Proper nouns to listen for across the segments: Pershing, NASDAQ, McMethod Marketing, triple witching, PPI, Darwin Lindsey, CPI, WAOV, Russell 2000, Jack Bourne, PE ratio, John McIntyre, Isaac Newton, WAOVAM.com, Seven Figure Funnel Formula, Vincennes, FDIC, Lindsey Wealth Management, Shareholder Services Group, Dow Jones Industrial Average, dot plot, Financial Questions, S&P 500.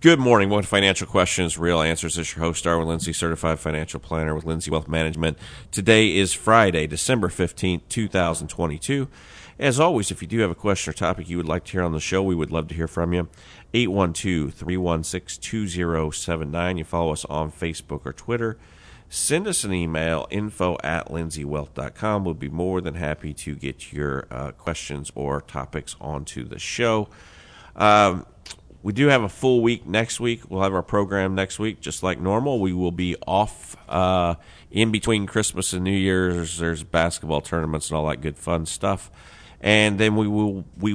Good morning. Welcome to Financial Questions, Real Answers. This is your host, Darwin Lindsey, Certified Financial Planner with Lindsey Wealth Management. Today is Friday, December 15th, 2022. As always, if you do have a question or topic you would like to hear on the show, we would love to hear from you. 812-316-2079. You follow us on Facebook or Twitter. Send us an email, info@lindseywealth.com. We'll be more than happy to get your questions or topics onto the show. We do have a full week next week. We'll have our program next week just like normal. We will be off in between Christmas and New Year's. There's basketball tournaments and all that good fun stuff. And then we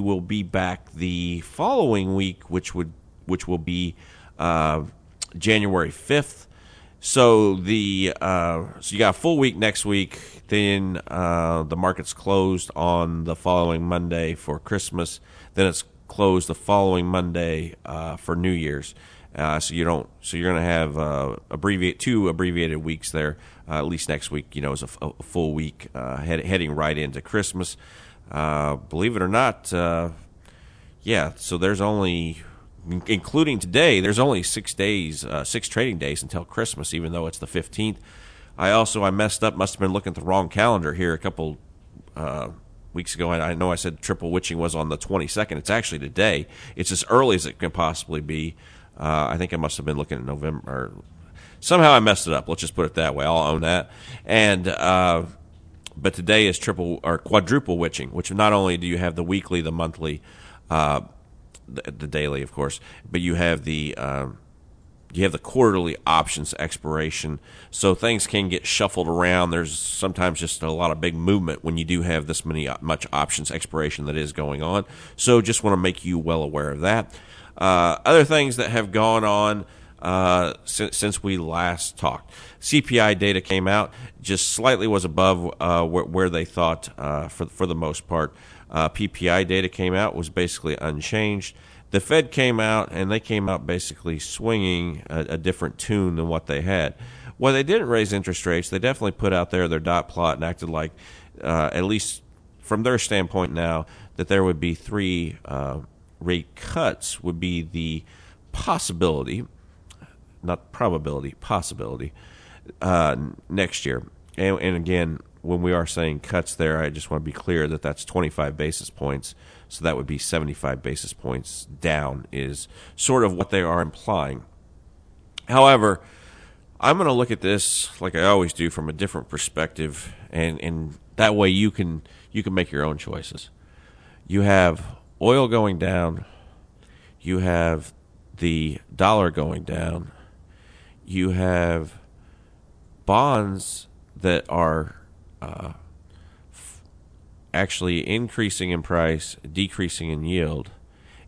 will be back the following week, which will be January 5th. So so you got a full week next week. Then the market's closed on the following Monday for Christmas. Then it's closed the following Monday for New Year's, so you're going to have two abbreviated weeks there. At least next week, is a full week heading right into Christmas. Believe it or not, So there's only, including today, there's only 6 days, 6 trading days until Christmas, even though it's the 15th. I messed up. Must have been looking at the wrong calendar here a couple. Weeks ago, and I know I said triple witching was on the 22nd. It's actually today. It's as early as it can possibly be. I think I must have been looking at November. Or somehow I messed it up. Let's just put it that way. I'll own that. And but today is triple or quadruple witching, which not only do you have the weekly, the monthly, the daily, of course, but you have the quarterly options expiration, so things can get shuffled around. There's sometimes just a lot of big movement when you do have this much options expiration that is going on. So just want to make you well aware of that. Other things that have gone on since we last talked. CPI data came out, just slightly was above where they thought for the most part. PPI data came out, was basically unchanged. The Fed came out, and they came out basically swinging a different tune than what they had. Well, they didn't raise interest rates. They definitely put out there their dot plot and acted like, at least from their standpoint now, that there would be 3 rate cuts would be the possibility, not probability, possibility, next year. And again, when we are saying cuts there, I just want to be clear that that's 25 basis points. So that would be 75 basis points down is sort of what they are implying. However, I'm going to look at this like I always do from a different perspective, and that way you can make your own choices. You have oil going down. You have the dollar going down. You have bonds that are actually increasing in price, decreasing in yield,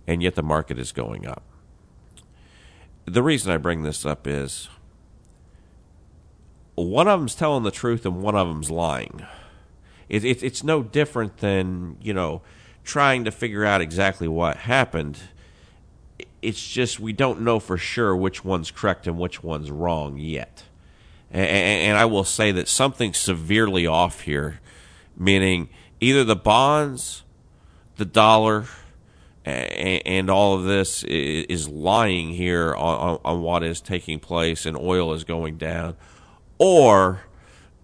and yet the market is going up. The reason I bring this up is one of them's telling the truth and one of them's lying. It's no different than, trying to figure out exactly what happened. It's just we don't know for sure which one's correct and which one's wrong yet. And I will say that something's severely off here, meaning either the bonds, the dollar, and all of this is lying here on what is taking place, and oil is going down, or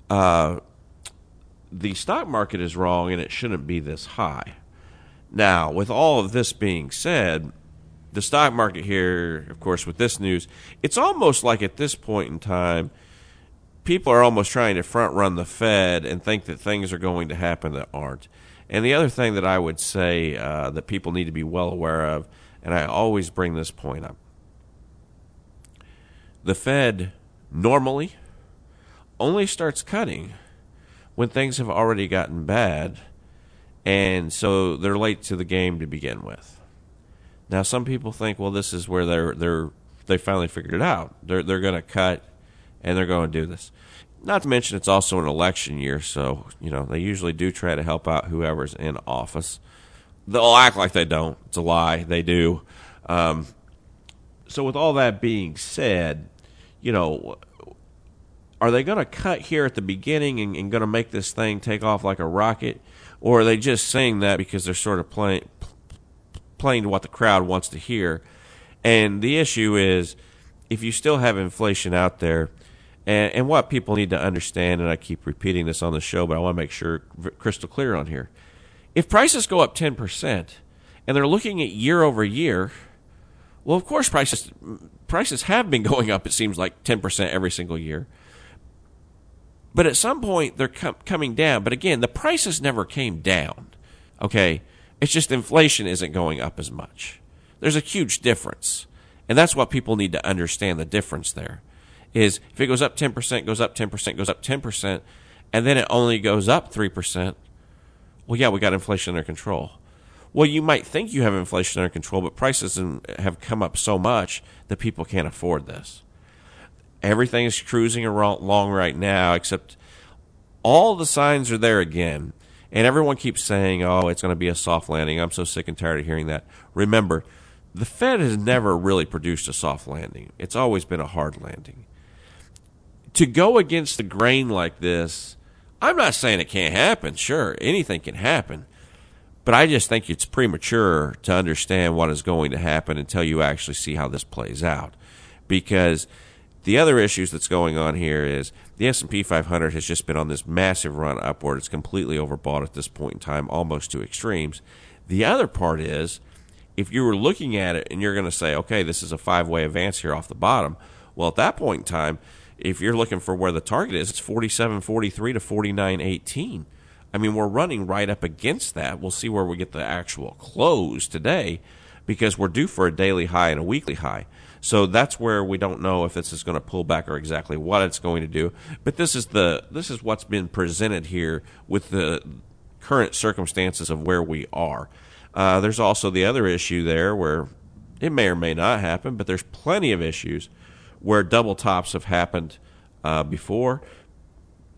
the stock market is wrong and it shouldn't be this high. Now, with all of this being said, the stock market here, of course, with this news, it's almost like at this point in time, people are almost trying to front-run the Fed and think that things are going to happen that aren't. And the other thing that I would say that people need to be well aware of, and I always bring this point up, the Fed normally only starts cutting when things have already gotten bad, and so they're late to the game to begin with. Now, some people think, well, this is where they finally figured it out. They're going to cut, and they're going to do this. Not to mention it's also an election year, so they usually do try to help out whoever's in office. They'll act like they don't. It's a lie. They do. So with all that being said, are they going to cut here at the beginning and going to make this thing take off like a rocket? Or are they just saying that because they're sort of playing to what the crowd wants to hear? And the issue is, if you still have inflation out there, and what people need to understand, and I keep repeating this on the show, but I want to make sure crystal clear on here. If prices go up 10% and they're looking at year over year, well, of course, prices have been going up, it seems like, 10% every single year. But at some point, they're coming down. But again, the prices never came down, okay? It's just inflation isn't going up as much. There's a huge difference, and that's what people need to understand, the difference there. Is if it goes up 10%, goes up 10%, goes up 10%, and then it only goes up 3%, well, yeah, we got inflation under control. Well, you might think you have inflation under control, but prices have come up so much that people can't afford this. Everything is cruising along right now, except all the signs are there again. And everyone keeps saying, oh, it's going to be a soft landing. I'm so sick and tired of hearing that. Remember, the Fed has never really produced a soft landing. It's always been a hard landing. To go against the grain like this, I'm not saying it can't happen. Sure, anything can happen. But I just think it's premature to understand what is going to happen until you actually see how this plays out. Because the other issues that's going on here is the S&P 500 has just been on this massive run upward. It's completely overbought at this point in time, almost to extremes. The other part is, if you were looking at it and you're going to say, okay, this is a five-way advance here off the bottom, well, at that point in time, if you're looking for where the target is, it's 47.43 to 49.18. I mean, we're running right up against that. We'll see where we get the actual close today, because we're due for a daily high and a weekly high. So that's where we don't know if this is going to pull back or exactly what it's going to do. But this is what's been presented here with the current circumstances of where we are. There's also the other issue there where it may or may not happen, but there's plenty of issues where double tops have happened before.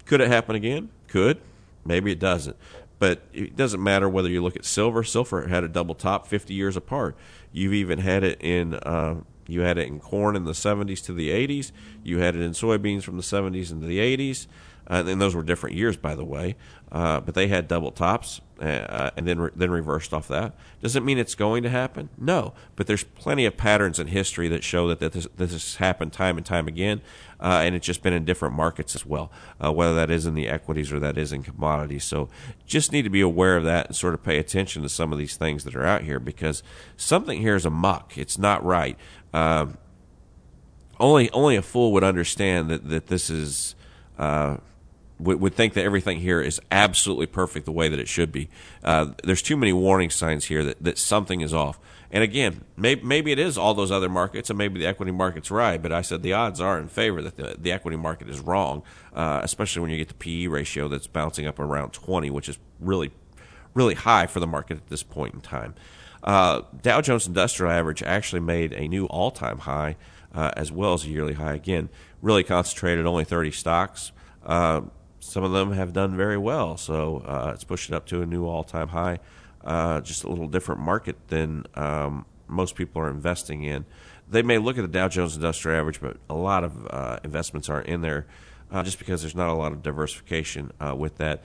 Could it happen again? Could. Maybe it doesn't. But it doesn't matter whether you look at silver. Silver had a double top 50 years apart. You've even had it in corn in the 70s to the 80s. You had it in soybeans from the 70s into the 80s. And those were different years, by the way. But they had double tops and then reversed off that. Does it mean it's going to happen? No. But there's plenty of patterns in history that show that this has happened time and time again. And it's just been in different markets as well, whether that is in the equities or that is in commodities. So just need to be aware of that and sort of pay attention to some of these things that are out here, because something here is amok. It's not right. Only a fool would understand that this is would think that everything here is absolutely perfect the way that it should be. There's too many warning signs here that something is off. And again, maybe it is all those other markets, and maybe the equity market's right, but I said the odds are in favor that the equity market is wrong, especially when you get the PE ratio that's bouncing up around 20, which is really, really high for the market at this point in time. Dow Jones Industrial Average actually made a new all-time high as well as a yearly high. Again, really concentrated, only 30 stocks. Some of them have done very well, so it's pushing up to a new all-time high. Just a little different market than most people are investing in. They may look at the Dow Jones Industrial Average, but a lot of investments aren't in there just because there's not a lot of diversification with that.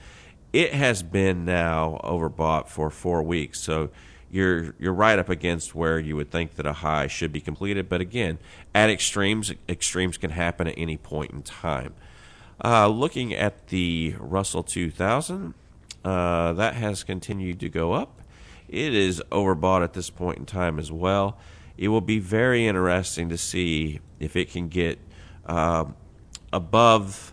It has been now overbought for 4 weeks, so you're right up against where you would think that a high should be completed. But again, at extremes can happen at any point in time. Looking at the Russell 2000, that has continued to go up. It is overbought at this point in time as well. It will be very interesting to see if it can get above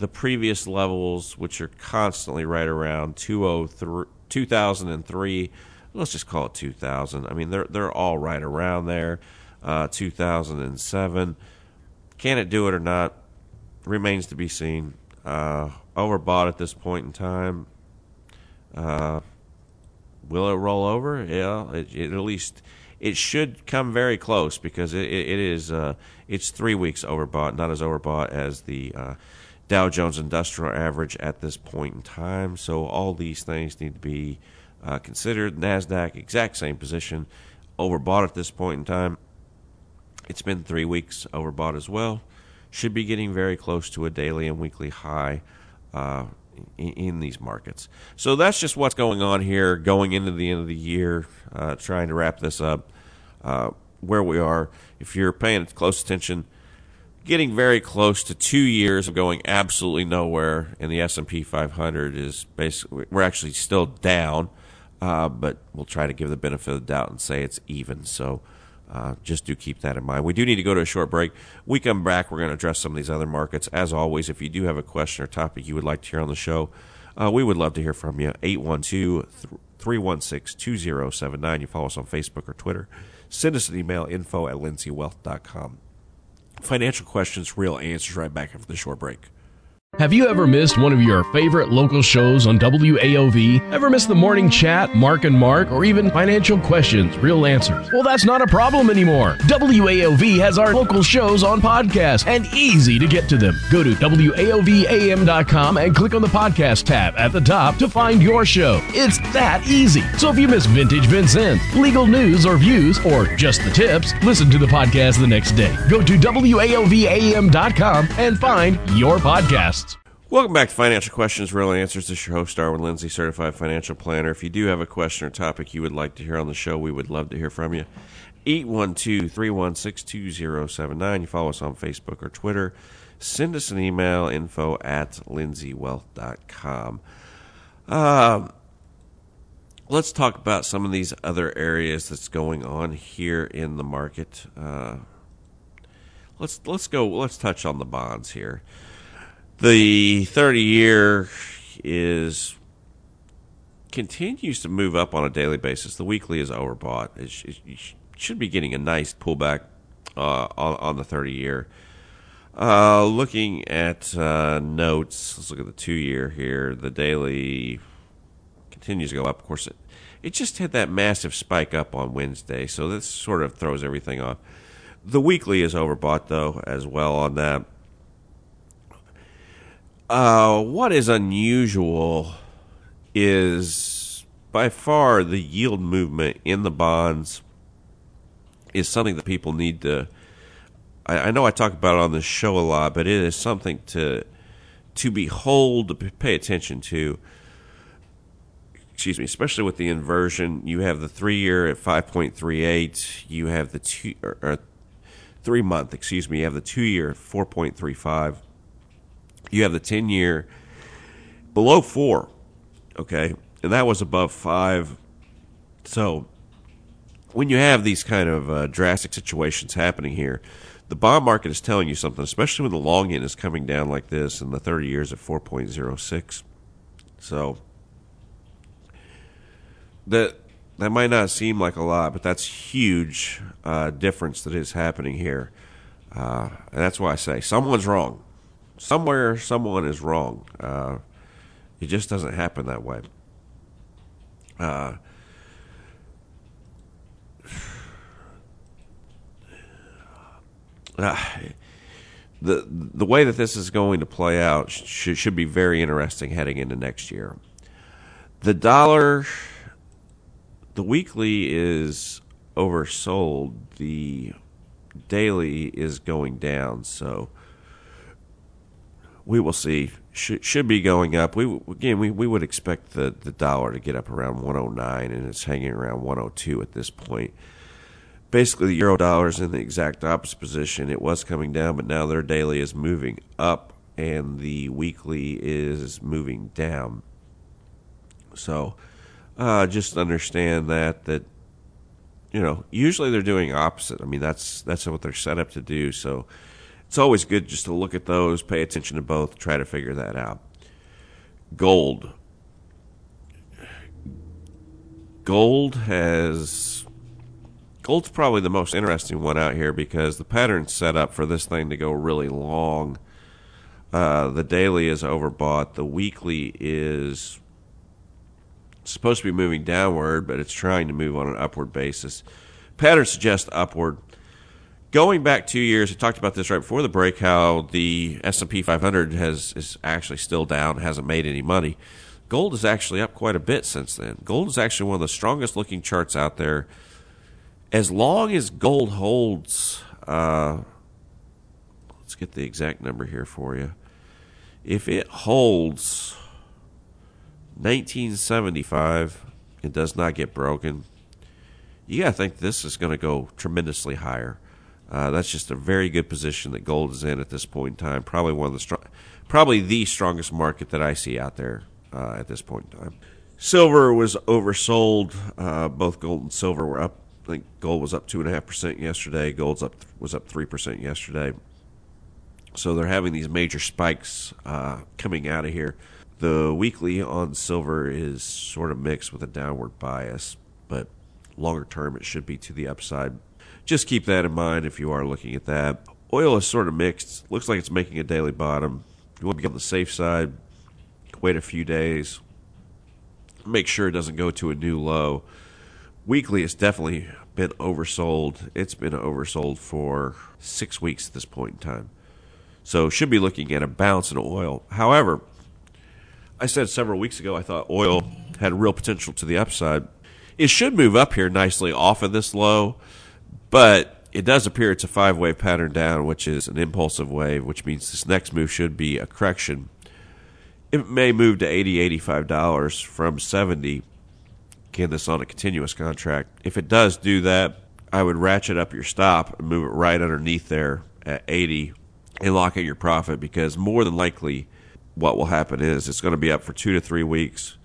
the previous levels, which are constantly right around 2003. Let's just call it 2000. I mean, they're all right around there. 2007. Can it do it or not? Remains to be seen. Overbought at this point in time. Will it roll over? Yeah, at least it should come very close, because it is. It's 3 weeks overbought, not as overbought as the Dow Jones Industrial Average at this point in time. So all these things need to be considered. NASDAQ, exact same position, overbought at this point in time. It's been 3 weeks overbought as well. Should be getting very close to a daily and weekly high in these markets. So that's just what's going on here going into the end of the year, trying to wrap this up. where we are, if you're paying close attention, getting very close to 2 years of going absolutely nowhere, and the S&P 500 is basically, we're actually still down, but we'll try to give the benefit of the doubt and say it's even. So just do keep that in mind. We do need to go to a short break. When we come back, we're going to address some of these other markets. As always, if you do have a question or topic you would like to hear on the show, we would love to hear from you. 812-316-2079. You follow us on Facebook or Twitter. Send us an email, info@lindsewealth.com. Financial questions, real answers, right back after the short break. Have you ever missed one of your favorite local shows on WAOV? Ever missed The Morning Chat, Mark and Mark, or even Financial Questions, Real Answers? Well, that's not a problem anymore. WAOV has our local shows on podcast and easy to get to them. Go to WAOVAM.com and click on the podcast tab at the top to find your show. It's that easy. So if you miss Vintage Vincent, Legal News or Views, or just the tips, listen to the podcast the next day. Go to WAOVAM.com and find your podcast. Welcome back to Financial Questions, Real Answers. This is your host, Darwin Lindsey, Certified Financial Planner. If you do have a question or topic you would like to hear on the show, we would love to hear from you. 812-316-2079. You follow us on Facebook or Twitter. Send us an email, info@lindsewealth.com. Let's talk about some of these other areas that's going on here in the market. Let's touch on the bonds here. The 30-year continues to move up on a daily basis. The weekly is overbought. It should be getting a nice pullback on the 30-year. Looking at notes, let's look at the 2-year here. The daily continues to go up. Of course, it just had that massive spike up on Wednesday, so this sort of throws everything off. The weekly is overbought, though, as well on that. What is unusual is by far the yield movement in the bonds is something that people need to, I know I talk about it on this show a lot, but it is something to behold, to pay attention to. Excuse me, especially with the inversion. You have the 3-year at 5.38, you have the 3 month, excuse me, you have the 2-year at 4.35. You have the 10-year below 4, okay, and that was above 5. So when you have these kind of drastic situations happening here, the bond market is telling you something, especially when the long end is coming down like this and the 30 years at 4.06. So that might not seem like a lot, but that's huge difference that is happening here. And that's why I say someone's wrong. Somewhere, someone is wrong. It just doesn't happen that way. The way that this is going to play out should be very interesting heading into next year. The dollar, the weekly is oversold. The daily is going down, so we will see. Should be going up. We would expect the dollar to get up around 109, and it's hanging around 102 at this point. Basically, the euro dollar is in the exact opposite position. It was coming down, but now their daily is moving up, and the weekly is moving down. So just understand that you know, usually they're doing opposite. I mean, that's what they're set up to do. So it's always good just to look at those, pay attention to both, try to figure that out. Gold. Gold's probably the most interesting one out here because the pattern's set up for this thing to go really long. The daily is overbought. The weekly is supposed to be moving downward, but it's trying to move on an upward basis. Pattern suggests upward. Going back 2 years, I talked about this right before the break, how the S&P 500 is actually still down, hasn't made any money. Gold is actually up quite a bit since then. Gold is actually one of the strongest-looking charts out there. As long as gold holds, let's get the exact number here for you. If it holds 1975, it does not get broken. you got to think this is going to go tremendously higher. That's just a very good position that gold is in at this point in time. Probably one of the strongest market that I see out there at this point in time. Silver was oversold. Both gold and silver were up. I think gold was up 2.5% yesterday. Gold's was up 3% yesterday. So they're having these major spikes coming out of here. The weekly on silver is sort of mixed with a downward bias, but longer term it should be to the upside. Just keep that in mind if you are looking at that. Oil is sort of mixed. Looks like it's making a daily bottom. You want to be on the safe side. Wait a few days. Make sure it doesn't go to a new low. Weekly, it's definitely been oversold. It's been oversold for 6 weeks at this point in time. So should be looking at a bounce in oil. However, I said several weeks ago I thought oil had real potential to the upside. It should move up here nicely off of this low, but it does appear it's a five-wave pattern down, which is an impulsive wave, which means this next move should be a correction. It may move to $80, $85 from $70. Again, this on a continuous contract. If it does do that, I would ratchet up your stop and move it right underneath there at 80 and lock in your profit, because more than likely what will happen is it's going to be up for 2 to 3 weeks,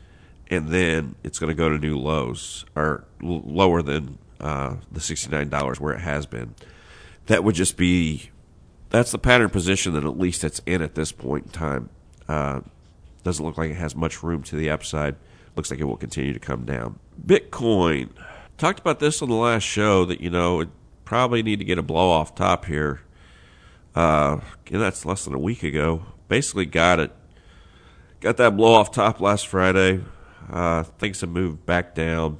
and then it's going to go to new lows or lower than the $69 where it has been. That would just be – that's the pattern position that at least it's in at this point in time. Doesn't look like it has much room to the upside. Looks like it will continue to come down. Bitcoin. Talked about this on the last show that, you know, it probably need to get a blow-off top here. And that's less than a week ago. Basically got it. Got that blow-off top last Friday. Things have moved back down.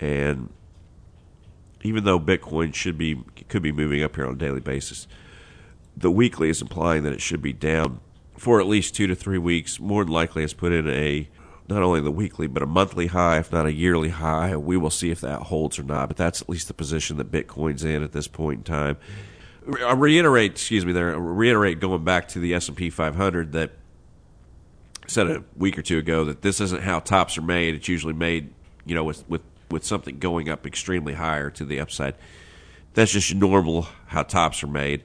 And even though Bitcoin could be moving up here on a daily basis, the weekly is implying that it should be down for at least 2 to 3 weeks. More than likely it's put in a not only the weekly, but a monthly high, if not a yearly high. We will see if that holds or not, but that's at least the position that Bitcoin's in at this point in time. I reiterate going back to the S&P 500 that I said a week or two ago that this isn't how tops are made. It's usually made, you know, with something going up extremely higher to the upside. That's just normal how tops are made.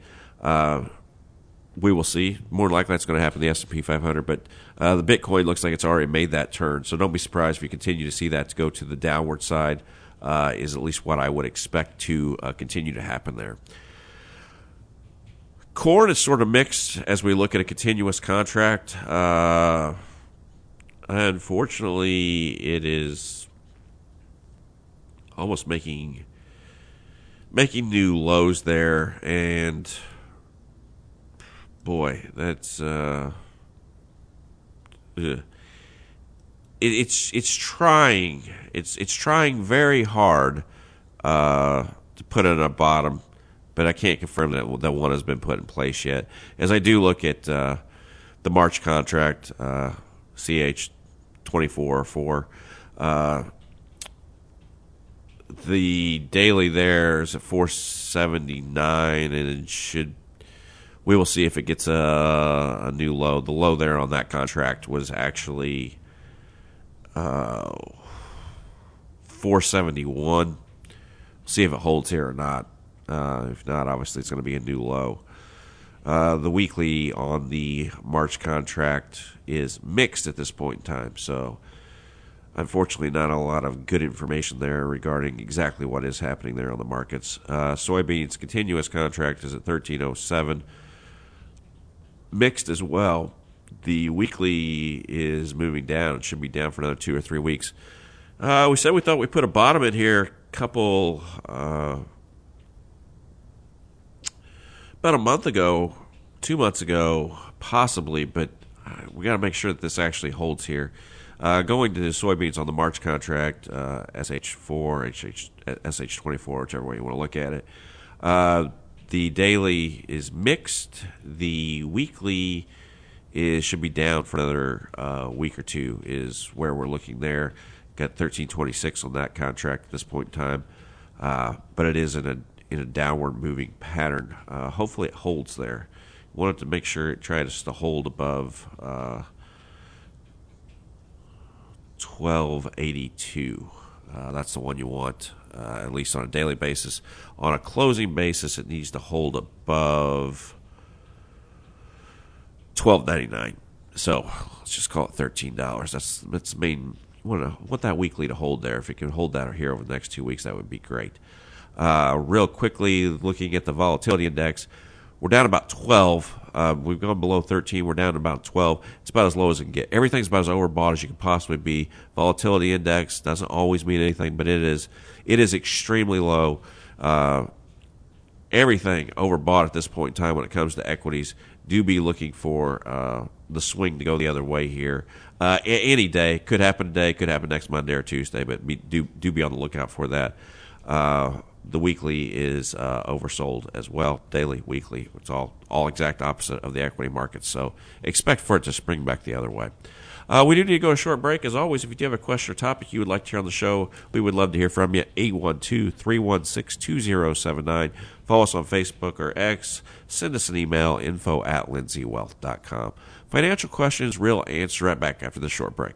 We will see. More likely that's going to happen in the S&P 500, but the Bitcoin looks like it's already made that turn. So don't be surprised if you continue to see that to go to the downward side is at least what I would expect to continue to happen there. Corn is sort of mixed as we look at a continuous contract. Unfortunately, it is almost making new lows there, and boy, that's it's trying very hard to put in a bottom, but I can't confirm that one has been put in place yet. As I do look at the March contract, CH 24 or 4, the daily there is at 479, and it should. We will see if it gets a new low. The low there on that contract was actually 471. We'll see if it holds here or not. If not, obviously it's going to be a new low. The weekly on the March contract is mixed at this point in time. So unfortunately not a lot of good information there regarding exactly what is happening there on the markets. Soybeans continuous contract is at 1307. Mixed as well. The weekly is moving down. It should be down for another 2 or 3 weeks. We said we thought we put a bottom in here about a month ago, 2 months ago, possibly, but we got to make sure that this actually holds here. Going to the soybeans on the March contract, SH4, SH24, whichever way you want to look at it. The daily is mixed. The weekly should be down for another week or two is where we're looking there. Got 1326 on that contract at this point in time, but it is in a downward moving pattern. Hopefully it holds there. Wanted to make sure it tries to hold above 1282. That's the one you want. at least on a daily basis. On a closing basis, it needs to hold above $12.99. So let's just call it $13. That's the main. Want that weekly to hold there. If you can hold that here over the next 2 weeks, that would be great. Real quickly, looking at the volatility index, we're down about 12. We've gone below 13. We're down to about 12. It's about as low as it can get. Everything's about as overbought as you can possibly be. Volatility index doesn't always mean anything, but it is extremely low. Everything overbought at this point in time when it comes to equities. Do be looking for the swing to go the other way here. Any day. Could happen today. Could happen next Monday or Tuesday, but do be on the lookout for that. The weekly is oversold as well. Daily, weekly, it's all exact opposite of the equity market. So expect for it to spring back the other way. We do need to go a short break. As always, if you do have a question or topic you would like to hear on the show, we would love to hear from you. 812-316-2079. Follow us on Facebook or X. Send us an email, info@lindseyewealth.com. Financial questions, real answer, right back after this short break.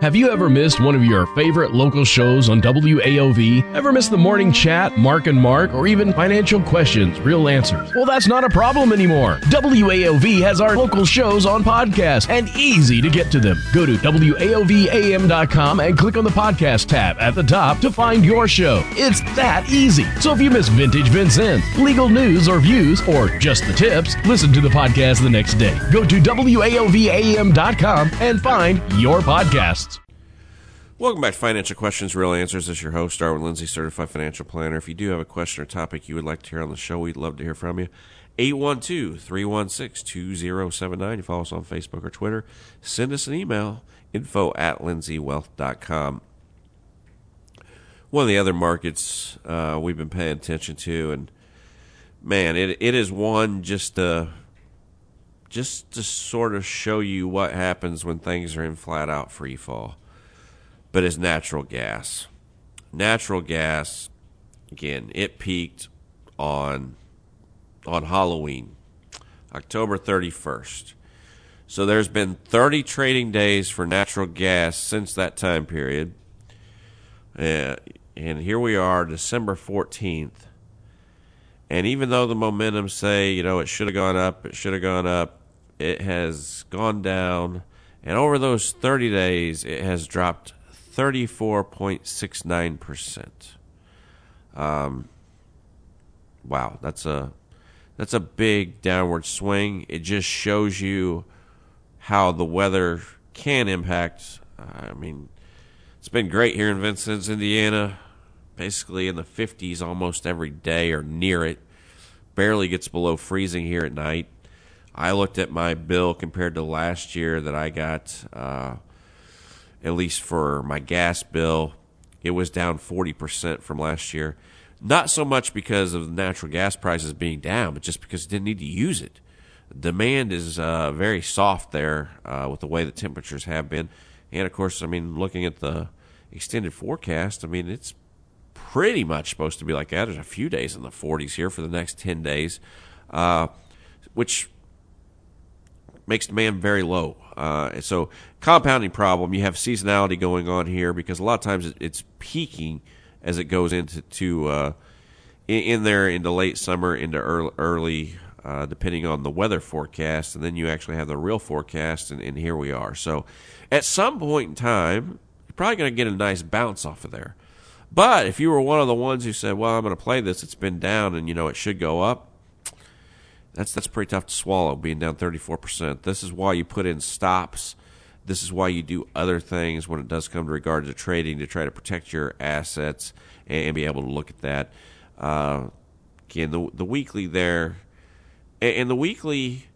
Have you ever missed one of your favorite local shows on WAOV? Ever missed the morning chat, Mark and Mark, or even financial questions, real answers? Well, that's not a problem anymore. WAOV has our local shows on podcast and easy to get to them. Go to WAOVAM.com and click on the podcast tab at the top to find your show. It's that easy. So if you miss Vintage Vincent, legal news or views, or just the tips, listen to the podcast the next day. Go to WAOVAM.com and find your podcast. Welcome back to Financial Questions, Real Answers. This is your host, Darwin Lindsey, Certified Financial Planner. If you do have a question or topic you would like to hear on the show, we'd love to hear from you. 812-316-2079. You follow us on Facebook or Twitter. Send us an email, info@lindseyewealth.com. One of the other markets we've been paying attention to, and man, it is one just to sort of show you what happens when things are in flat-out free fall. But it's natural gas. Natural gas, again, it peaked on Halloween, October 31st. So there's been 30 trading days for natural gas since that time period. And here we are, December 14th. And even though the momentum say, it should have gone up, it has gone down. And over those 30 days, it has dropped 34.69%. Wow, that's a big downward swing. It just shows you how the weather can impact. I mean, it's been great here in Vincennes, Indiana, basically in the 50s almost every day or near it. Barely gets below freezing here at night. I looked at my bill compared to last year that I got, at least for my gas bill, it was down 40% from last year. Not so much because of natural gas prices being down, but just because it didn't need to use it. Demand is very soft there with the way the temperatures have been. And, of course, I mean, looking at the extended forecast, I mean, it's pretty much supposed to be like that. There's a few days in the 40s here for the next 10 days, which makes demand very low. So compounding problem, you have seasonality going on here because a lot of times it's peaking as it goes into late summer, into early depending on the weather forecast, and then you actually have the real forecast, and here we are. So at some point in time, you're probably going to get a nice bounce off of there. But if you were one of the ones who said, well, I'm going to play this, it's been down, and it should go up, That's pretty tough to swallow, being down 34%. This is why you put in stops. This is why you do other things when it does come to regard to trading to try to protect your assets and be able to look at that. Again, the weekly there, and the weekly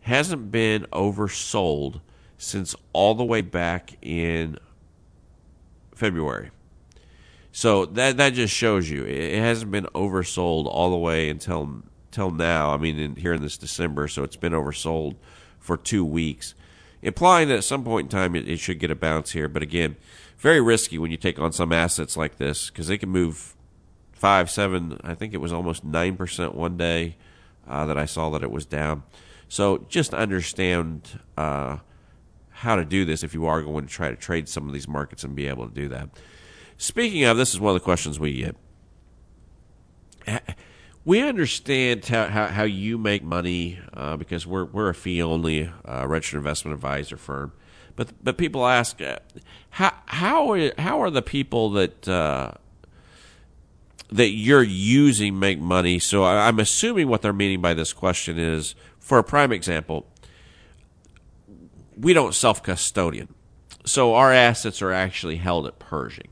hasn't been oversold since all the way back in February. So that just shows you it hasn't been oversold all the way until now, I mean, here in this December, so it's been oversold for 2 weeks, implying that at some point in time it should get a bounce here. But again, very risky when you take on some assets like this because they can move 5, 7, I think it was almost 9% one day that I saw that it was down. So just understand how to do this if you are going to try to trade some of these markets and be able to do that. Speaking of, this is one of the questions we get. We understand how you make money because we're a fee-only registered investment advisor firm. But people ask, how are the people that you're using make money? So I'm assuming what they're meaning by this question is, for a prime example, we don't self-custodian. So our assets are actually held at Pershing,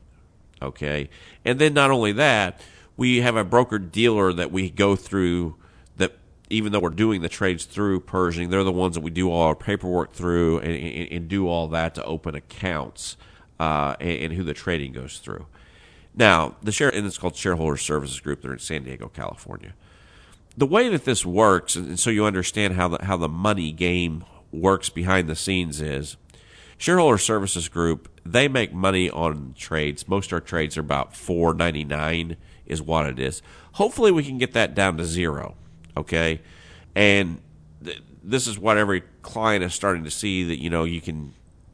okay? And then not only that, we have a broker-dealer that we go through that, even though we're doing the trades through Pershing, they're the ones that we do all our paperwork through and do all that to open accounts and who the trading goes through. Now, and it's called Shareholder Services Group. They're in San Diego, California. The way that this works, and so you understand how the money game works behind the scenes, is Shareholder Services Group, they make money on trades. Most of our trades are about $4.99 is what it is. Hopefully we can get that down to zero, okay? And this is what every client is starting to see, that, you know, you can,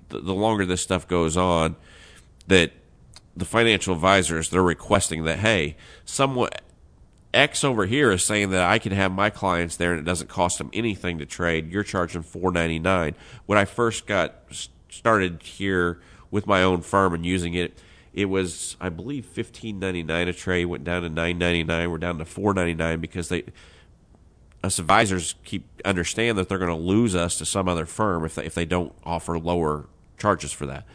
the longer this stuff goes on, that the financial advisors, they're requesting that, hey, someone X over here is saying that I can have my clients there and it doesn't cost them anything to trade. You're charging $4.99. When I first got started here with my own firm and using it, it was, I believe, $15.99 a trade. Went down to $9.99. We're down to $4.99 because us advisors understand that they're going to lose us to some other firm if they don't offer lower charges for that.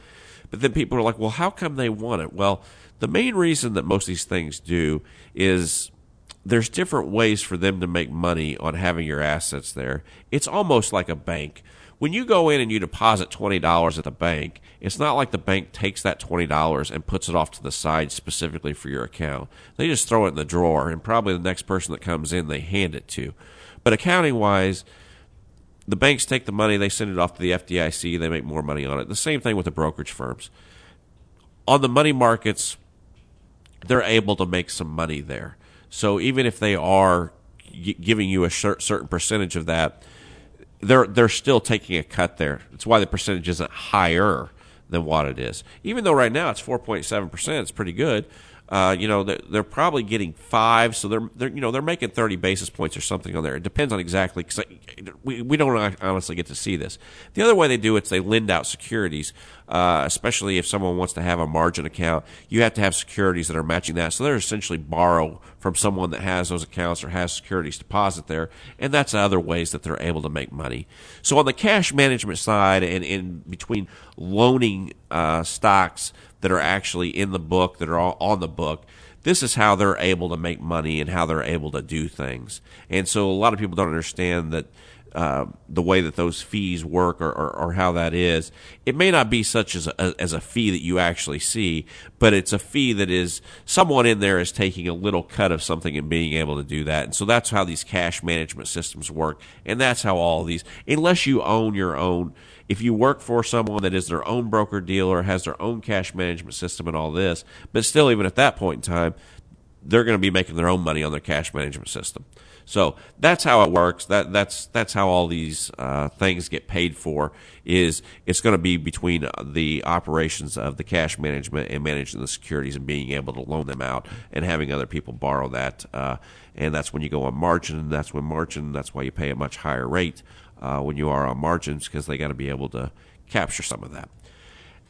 But then people are like, well, how come they want it? Well, the main reason that most of these things do is there's different ways for them to make money on having your assets there. It's almost like a bank. When you go in and you deposit $20 at the bank, it's not like the bank takes that $20 and puts it off to the side specifically for your account. They just throw it in the drawer, and probably the next person that comes in, they hand it to. But accounting-wise, the banks take the money, they send it off to the FDIC, they make more money on it. The same thing with the brokerage firms. On the money markets, they're able to make some money there. So even if they are giving you a certain percentage of that, they're still taking a cut there. That's why the percentage isn't higher than what it is. Even though right now it's 4.7%, it's pretty good. They're probably getting 5, so they're making 30 basis points or something on there. It depends on exactly, because we don't honestly get to see this. The other way they do it is they lend out securities, especially if someone wants to have a margin account. You have to have securities that are matching that, so they're essentially borrow from someone that has those accounts or has securities deposit there, and that's other ways that they're able to make money. So on the cash management side and in between loaning stocks that are actually in the book, that are all on the book, this is how they're able to make money and how they're able to do things. And so a lot of people don't understand that the way that those fees work or how that is. It may not be such as a fee that you actually see, but it's a fee that is someone in there is taking a little cut of something and being able to do that. And so that's how these cash management systems work, and that's how all these, unless you own your own, if you work for someone that is their own broker-dealer, has their own cash management system and all this, but still, even at that point in time, they're going to be making their own money on their cash management system. So that's how it works. That's how all these things get paid for, is it's going to be between the operations of the cash management and managing the securities and being able to loan them out and having other people borrow that. And that's when you go on margin. That's why you pay a much higher rate when you are on margins, because they got to be able to capture some of that.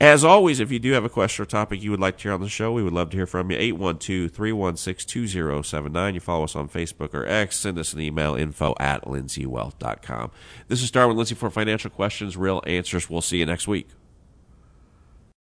As always, if you do have a question or topic you would like to hear on the show, we would love to hear from you. 812-316-2079. You follow us on Facebook or X. Send us an email, info@lindseywealth.com. This is Darwin Lindsey for Financial Questions, Real Answers. We'll see you next week.